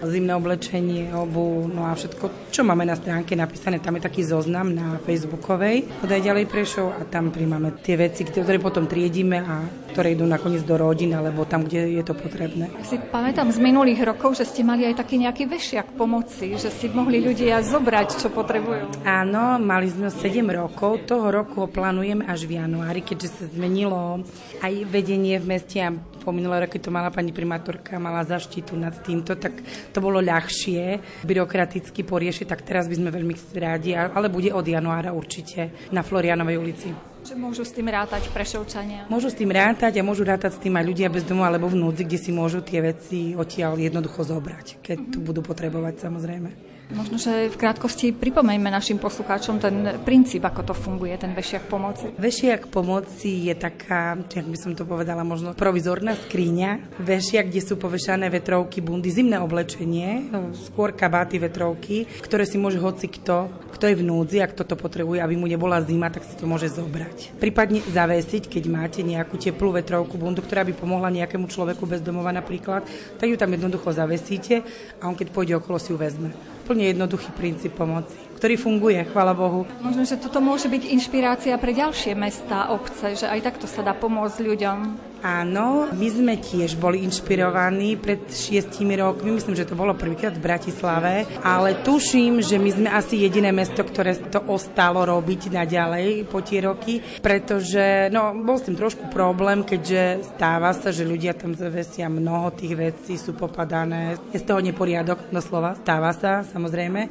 zimné oblečenie, obuv, no a všetko, čo máme na stránke napísané, tam je taký zoznam na Facebookovej Podaj ďalej Prešov a tam príjmame tie veci, ktoré potom triedíme a ktoré idú nakoniec do rodín alebo tam, kde je to potrebné. Si pamätám z minulých rokov, že ste mali aj taký nejaký vešiak pomoci, že si mohli ľudia zobrať, čo potrebujú. Áno, mali sme 7 rokov, toho roku plánujeme až v januári, keďže sa zmenilo aj vedenie v meste a po minulé roky to mala pani primátorka, mala zaštitu nad týmto, tak to bolo ľahšie byrokraticky poriešiť, tak teraz by sme veľmi rádi, ale bude od januára určite na Florianovej ulici. Že môžu s tým rátať Prešovčania? Môžu s tým rátať a môžu rátať s tým aj ľudia bez domova alebo v núdzi, kde si môžu tie veci odtiaľ jednoducho zobrať, keď tu budú potrebovať samozrejme. Možno, že v krátkosti pripomeňme našim poslucháčom ten princíp, ako to funguje, ten vešiak pomoci. Vešiak pomoci je taká, jak by som to povedala, možno provizorná skriňa. Vešiak, kde sú povešané vetrovky, bundy, zimné oblečenie, skôr kabáty, vetrovky, ktoré si môže hoci kto je v núdzi a kto to potrebuje, aby mu nebola zima, tak si to môže zobrať. Prípadne zavesiť, keď máte nejakú teplú vetrovku, bundu, ktorá by pomohla nejakému človeku bez domova napríklad, tak ju tam jednoducho zavesíte a on keď pôjde okolo, si ju vezme. Jednoduchý princíp pomoci. ktorý funguje, chvála Bohu. Možno, že toto môže byť inšpirácia pre ďalšie mestá, obce, že aj takto sa dá pomôcť ľuďom. Áno, my sme tiež boli inšpirovaní pred 6 rokmi, myslím, že to bolo prvýkrát v Bratislave, ale tuším, že my sme asi jediné mesto, ktoré to ostalo robiť naďalej po tie roky, pretože bol s tým trošku problém, keďže stáva sa, že ľudia tam zavesia mnoho tých vecí, sú popadané, je z toho neporiadok, doslova, stáva sa, samozrejme.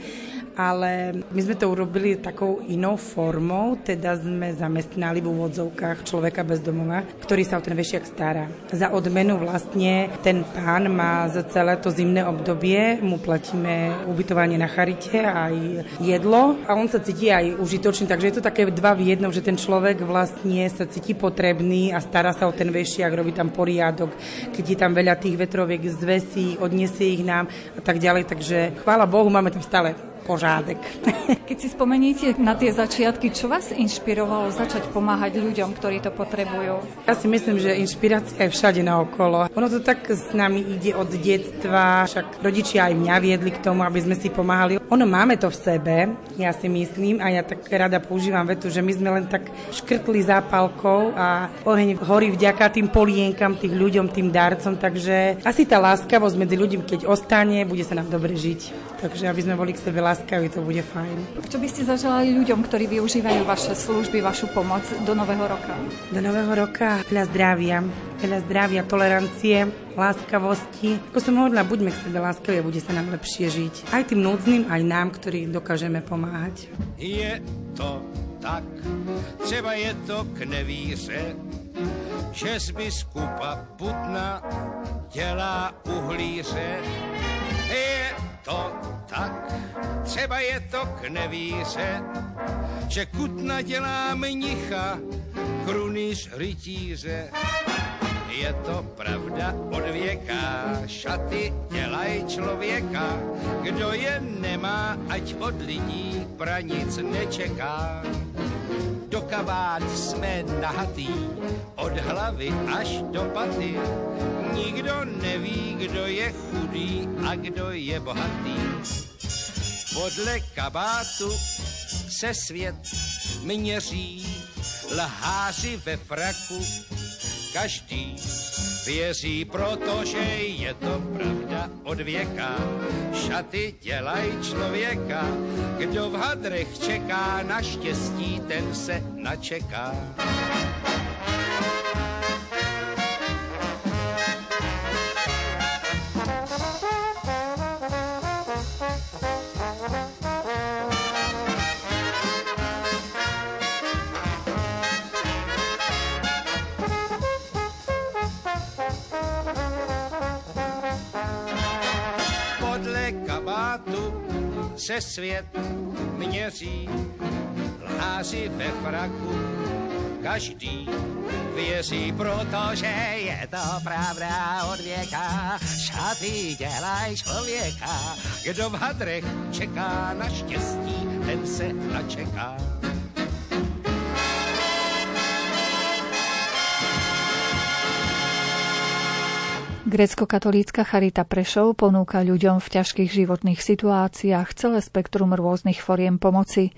Ale my sme to urobili takou inou formou, teda sme zamestnali v úvodzovkách človeka bez domova, ktorý sa o ten vešiak stará. Za odmenu vlastne ten pán má za celé to zimné obdobie, mu platíme ubytovanie na charite aj jedlo a on sa cíti aj užitočný, takže je to také dva v jednom, že ten človek vlastne sa cíti potrebný a stará sa o ten vešiak, robí tam poriadok, keď je tam veľa tých vetroviek, zvesí, odniesie ich nám a tak ďalej, takže chvála Bohu, máme tam stále pořádek. Keď si spomeníte na tie začiatky, čo vás inšpirovalo začať pomáhať ľuďom, ktorí to potrebujú? Ja si myslím, že inšpirácia je všade naokolo. Ono to tak s nami ide od detstva, však rodičia aj mňa viedli k tomu, aby sme si pomáhali. Ono máme to v sebe, ja si myslím, a ja tak rada používam vetu, že my sme len tak škrtli zápalkou a oheň horí vďaka tým polienkam, tých ľuďom, tým darcom, takže asi tá láskavosť medzi ľuďmi, keď ostane, bude sa nám dobre žiť. Takže aby sme boli k sebe láskaví, to bude fajn. Čo by ste zaželali ľuďom, ktorí využívajú vaše služby, vašu pomoc do nového roka? Do nového roka veľa zdravia, tolerancie, láskavosti. Ako som hovorila, buďme k sebe láskaví a bude sa nám lepšie žiť. Aj tým núdznym, aj nám, ktorí dokážeme pomáhať. Je to tak, třeba je to k nevíře, že z biskupa Putna dělá uhlíře. Je to tak, třeba je to k nevíře, že Kutna dělá mnicha, krunýř rytíře. Je to pravda od věka, šaty dělají člověka, kdo je nemá, ať od lidí pranic nečeká. Do kabát jsme nahatý, od hlavy až do paty, nikdo neví, kdo je chudý a kdo je bohatý. Podle kabátu se svět měří, lháři ve fraku každý věří, protože je to pravda od věka. Šaty dělají člověka, kdo v hadrech čeká na štěstí, ten se načeká. Se svět měří, lháři ve fraku každý věří, protože je to pravda od věka. Šaty dělají člověka, kdo v hadrech čeká na štěstí, ten se načeká. Grécko-katolícka Charita Prešov ponúka ľuďom v ťažkých životných situáciách celé spektrum rôznych foriem pomoci.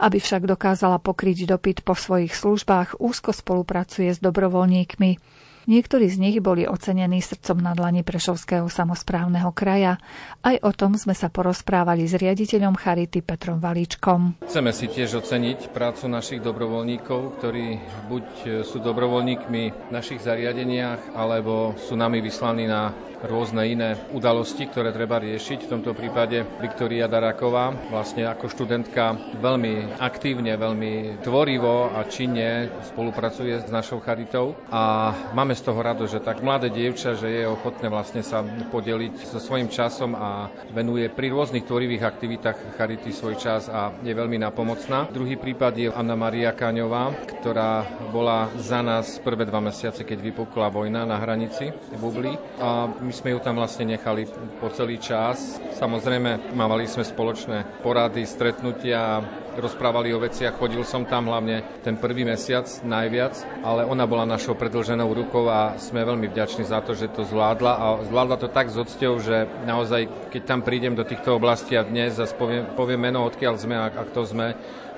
Aby však dokázala pokryť dopyt po svojich službách, úzko spolupracuje s dobrovoľníkmi. Niektorí z nich boli ocenení srdcom na dlani Prešovského samosprávneho kraja. Aj o tom sme sa porozprávali s riaditeľom Charity Petrom Valíčkom. Chceme si tiež oceniť prácu našich dobrovoľníkov, ktorí buď sú dobrovoľníkmi v našich zariadeniach, alebo sú nami vyslaní na rôzne iné udalosti, ktoré treba riešiť. V tomto prípade Viktória Daráková, vlastne ako študentka, veľmi aktívne, veľmi tvorivo a činne spolupracuje s našou Charitou a máme z toho rado, že tak mladé dievča, že je ochotné vlastne sa podeliť so svojím časom a venuje pri rôznych tvorivých aktivitách Charity svoj čas a je veľmi napomocná. Druhý prípad je Anna Maria Káňová, ktorá bola za nás prvé 2 mesiace, keď vypukla vojna na hranici v Bubli a my sme ju tam vlastne nechali po celý čas. Samozrejme, mávali sme spoločné porady, stretnutia rozprávali o veciach, chodil som tam hlavne ten prvý mesiac najviac, ale ona bola našou predĺženou rukou a sme veľmi vďační za to, že to zvládla a zvládla to tak s odsťou, že naozaj, keď tam prídem do týchto oblastí a dnes zase poviem meno, odkiaľ sme a kto sme,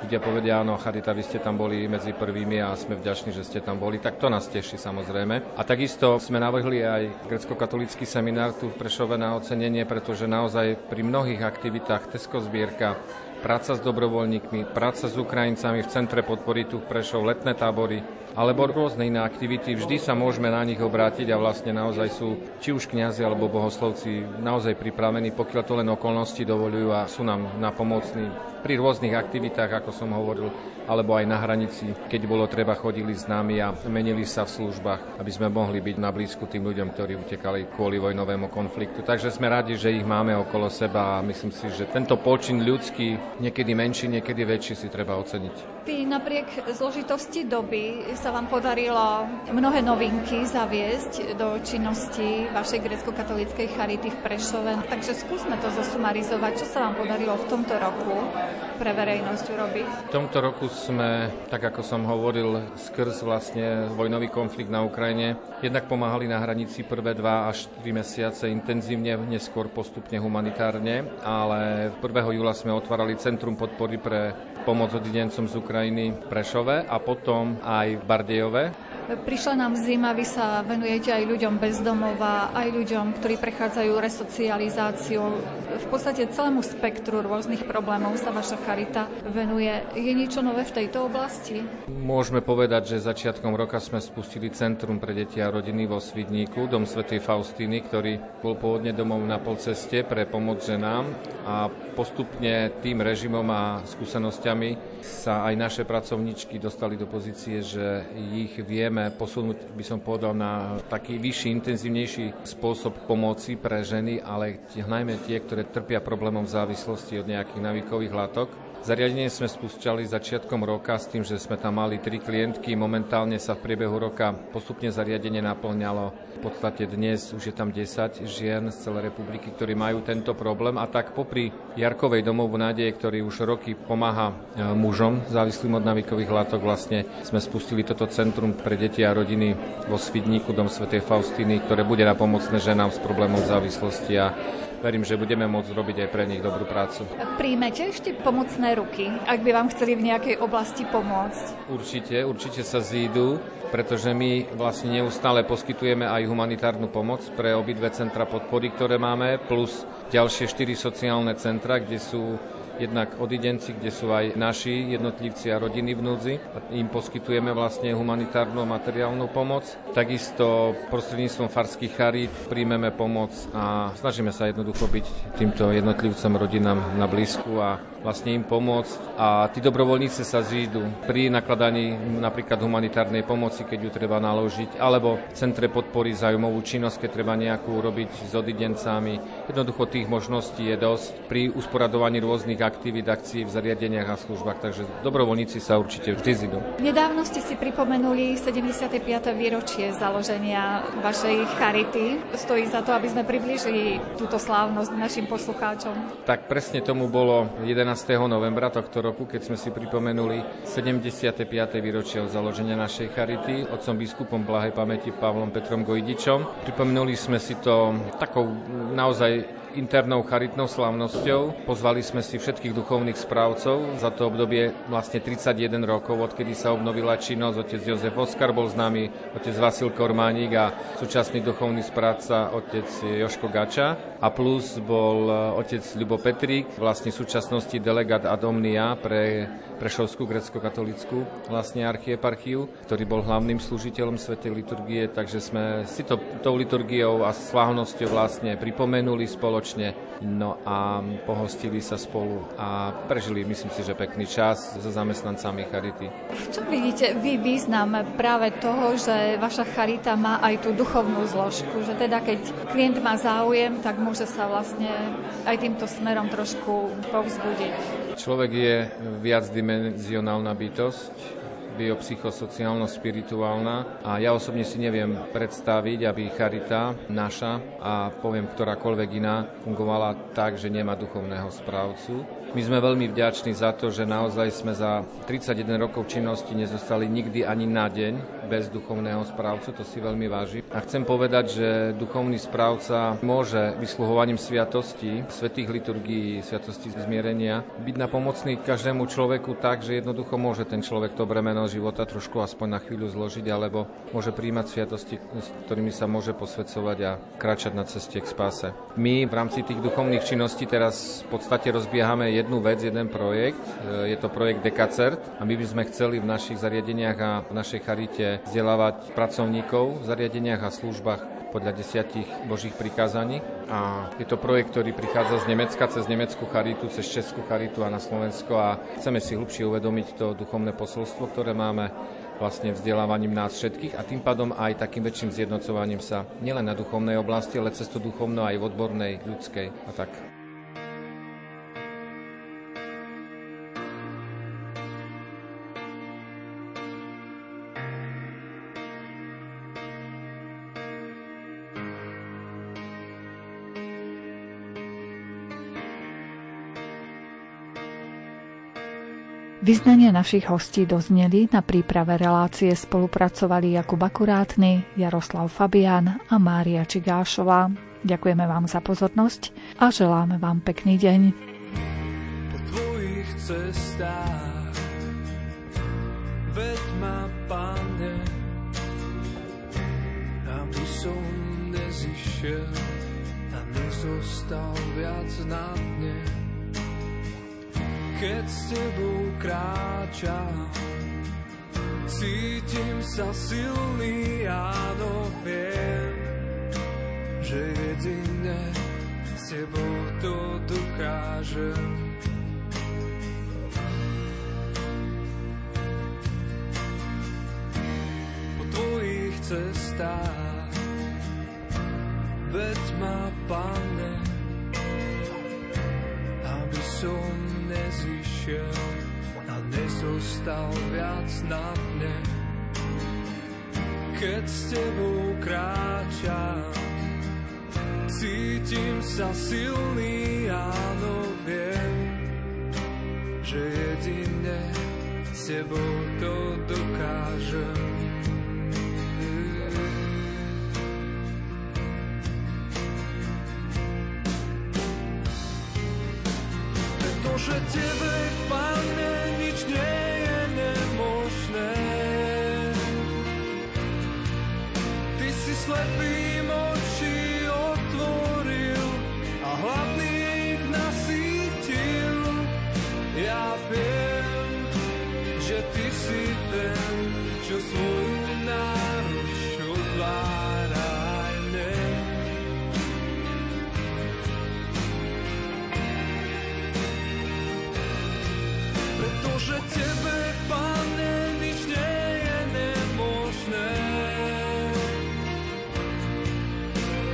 ľudia povedia, áno, Charita, vy ste tam boli medzi prvými a sme vďační, že ste tam boli. Tak to nás teší, samozrejme. A takisto sme navrhli aj grécko-katolícky seminár tu v Prešove na ocenenie, pretože naozaj pri mnohých aktivitách Tesko zbierka, práca s dobrovoľníkmi, práca s Ukrajincami v centre podpory tu v Prešov, letné tábory, alebo rôzne iné aktivity, vždy sa môžeme na nich obrátiť a vlastne naozaj sú či už kňazi alebo bohoslovci naozaj pripravení, pokiaľ to len okolnosti dovoľujú a sú nám napomocní pri rôznych aktivitách, ako som hovoril, alebo aj na hranici, keď bolo treba, chodili s nami a menili sa v službách, aby sme mohli byť na blízku tým ľuďom, ktorí utekali kvôli vojnovému konfliktu. Takže sme radi, že ich máme okolo seba a myslím si, že tento počin ľudský, niekedy menší, niekedy väčší, si treba oceniť. Ty napriek zložitosti doby sa vám podarilo mnohé novinky zaviesť do činnosti vašej grécko-katolíckej charity v Prešove. Takže skúsme to zosumarizovať, čo sa vám podarilo v tomto roku pre verejnosť urobiť. V tomto roku sme, tak ako som hovoril, skrz vlastne vojnový konflikt na Ukrajine, jednak pomáhali na hranici prvé 2 až 3 mesiace intenzívne, neskôr postupne humanitárne, ale 1. júla sme otvárali Centrum podpory pre pomoc odidencom z Ukrajiny v Prešove a potom aj v Bardejove. Prišla nám zima, vy sa venujete aj ľuďom bez domova, aj ľuďom, ktorí prechádzajú resocializáciu. V podstate celému spektru rôznych problémov sa vaša charita venuje. Je niečo nové v tejto oblasti? Môžeme povedať, že začiatkom roka sme spustili Centrum pre deti a rodiny vo Svidníku, Dom svätej Faustíny, ktorý bol pôvodne domov na polceste pre pomoc ženám a postupne tým režimom a skúsenosťami sa aj naše pracovníčky dostali do pozície, že ich vieme posunúť, by som povedal, na taký vyšší, intenzívnejší spôsob pomoci pre ženy, ale najmä tie, ktoré trpia problémom v závislosti od nejakých návykových látok. Zariadenie sme spúšťali začiatkom roka s tým, že sme tam mali 3 klientky. Momentálne sa v priebehu roka postupne zariadenie naplňalo. V podstate dnes už je tam 10 žien z celej republiky, ktorí majú tento problém. A tak popri Jarkovej domovu nádeje, ktorý už roky pomáha mužom závislým od návykových látok, vlastne sme spustili toto centrum pre deti a rodiny vo Svidníku, Dom svätej Faustiny, ktoré bude napomocné ženám s problémom závislosti a verím, že budeme môcť robiť aj pre nich dobrú prácu. Príjmete ešte pomocné ruky, ak by vám chceli v nejakej oblasti pomôcť? Určite sa zídu, pretože my vlastne neustále poskytujeme aj humanitárnu pomoc pre obidve centra podpory, ktoré máme, plus ďalšie 4 sociálne centra, kde sú jednak odidenci, kde sú aj naši jednotlivci a rodiny v núdzi. Im poskytujeme vlastne humanitárnu a materiálnu pomoc. Takisto prostredníctvom farských charít príjmeme pomoc a snažíme sa jednoducho byť týmto jednotlivcom, rodinám na blízku a vlastne im pomôcť. A tí dobrovoľníci sa zídu pri nakladaní napríklad humanitárnej pomoci, keď ju treba naložiť, alebo v centre podpory záujmovú činnosť, keď treba nejakú robiť s odidencami. Jednoducho tých možností je dosť pri usporadovaní rôznych aktivít, akcií v zariadeniach a službách, takže dobrovoľníci sa určite vždy zídu. Nedávno ste si pripomenuli 75. výročie založenia vašej charity. Stojí za to, aby sme priblížili túto slávnosť našim poslucháčom. Tak presne tomu bolo 11. novembra tohto roku, keď sme si pripomenuli 75. výročie od založenia našej charity otcom biskupom blahej pamäti Pavlom Petrom Gojdičom. Pripomenuli sme si to takou naozaj internou charitnou slávnosťou. Pozvali sme si všetkých duchovných správcov za to obdobie vlastne 31 rokov, odkedy sa obnovila činnosť. Otec Jozef Oscar bol s nami, otec Vasil Kormanik a súčasný duchovný správca otec Joško Gača. A plus bol otec Ľubo Petrik, vlastne v súčasnosti delegát ad omnia pre Prešovskú grécko-katolícku vlastne archieparchiu, ktorý bol hlavným slúžiteľom svätej liturgie, takže sme si to tou liturgiou a slávnosťou vlastne pripomenuli spoločne. No a pohostili sa spolu a prežili, myslím si, že pekný čas so zamestnancami charity. V čom vidíte vy význam práve toho, že vaša charita má aj tú duchovnú zložku, že teda keď klient má záujem, tak môže sa vlastne aj týmto smerom trošku povzbudiť? Človek je viacdimenzionálna bytosť, biopsychosociálno-spirituálna a ja osobne si neviem predstaviť, aby charita naša a poviem ktorákoľvek iná fungovala tak, že nemá duchovného správcu. My sme veľmi vďační za to, že naozaj sme za 31 rokov činnosti nezostali nikdy ani na deň bez duchovného správcu, to si veľmi vážim. A chcem povedať, že duchovný správca môže vysluhovaním sviatostí, svätých liturgií, sviatosti zmierenia, byť napomocný každému človeku tak, že jednoducho môže ten človek to bremeno života trošku aspoň na chvíľu zložiť, alebo môže prijímať sviatosti, s ktorými sa môže posväcovať a kráčať na ceste k spáse. My v rámci tých duchovných činností teraz v podstate rozbiehame jednu vec, jeden projekt. Je to projekt Dekacert a my by sme chceli v našich zariadeniach a v našej charite vzdelávať pracovníkov v zariadeniach a službách podľa 10 Božích prikázaní. A je to projekt, ktorý prichádza z Nemecka, cez nemeckú charitu, cez českú charitu a na Slovensko a chceme si hlbšie uvedomiť to duchovné posolstvo, ktoré máme vlastne vzdelávaním nás všetkých a tým pádom aj takým väčším zjednocovaním sa nielen na duchovnej oblasti, ale cez to duchovno aj v odbornej, ľudskej a tak. Vyznania našich hostí dozneli, na príprave relácie spolupracovali Jakub Akurátny, Jaroslav Fabián a Mária Čigášová. Ďakujeme vám za pozornosť a želáme vám pekný deň. Po tvojich cestách ved ma, Pane, aby som nezišiel a nezostal viac na dne. Keď s tebou kráčam, cítim sa silný, áno, viem, že jedine s tebou to dokážem. Po tvojich cestách veď ma, Pane, aby som nezišiel a nezostal viac na dne. Keď s tebou kráčam, cítim sa silný, áno, viem, že jedine s tebou to dokážem. Že tebe, Pane, nič nie je nemožné. Ty si slepým oči otvoril a hladných nasýtil. Ja viem, že ty si ten, čo svoju náruč otvára aj mne. Že tebe, Pane, nič nie je nemožné.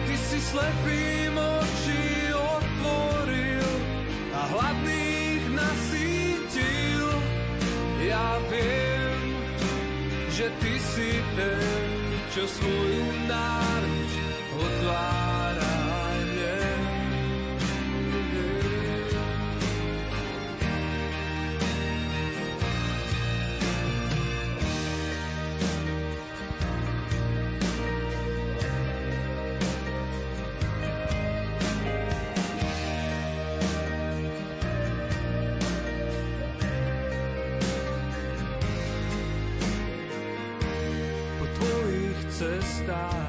Ty si slepým oči otvoril a hladných nasýtil. Ja viem, že ty si ten, čo svoju náruč otvára. Stop.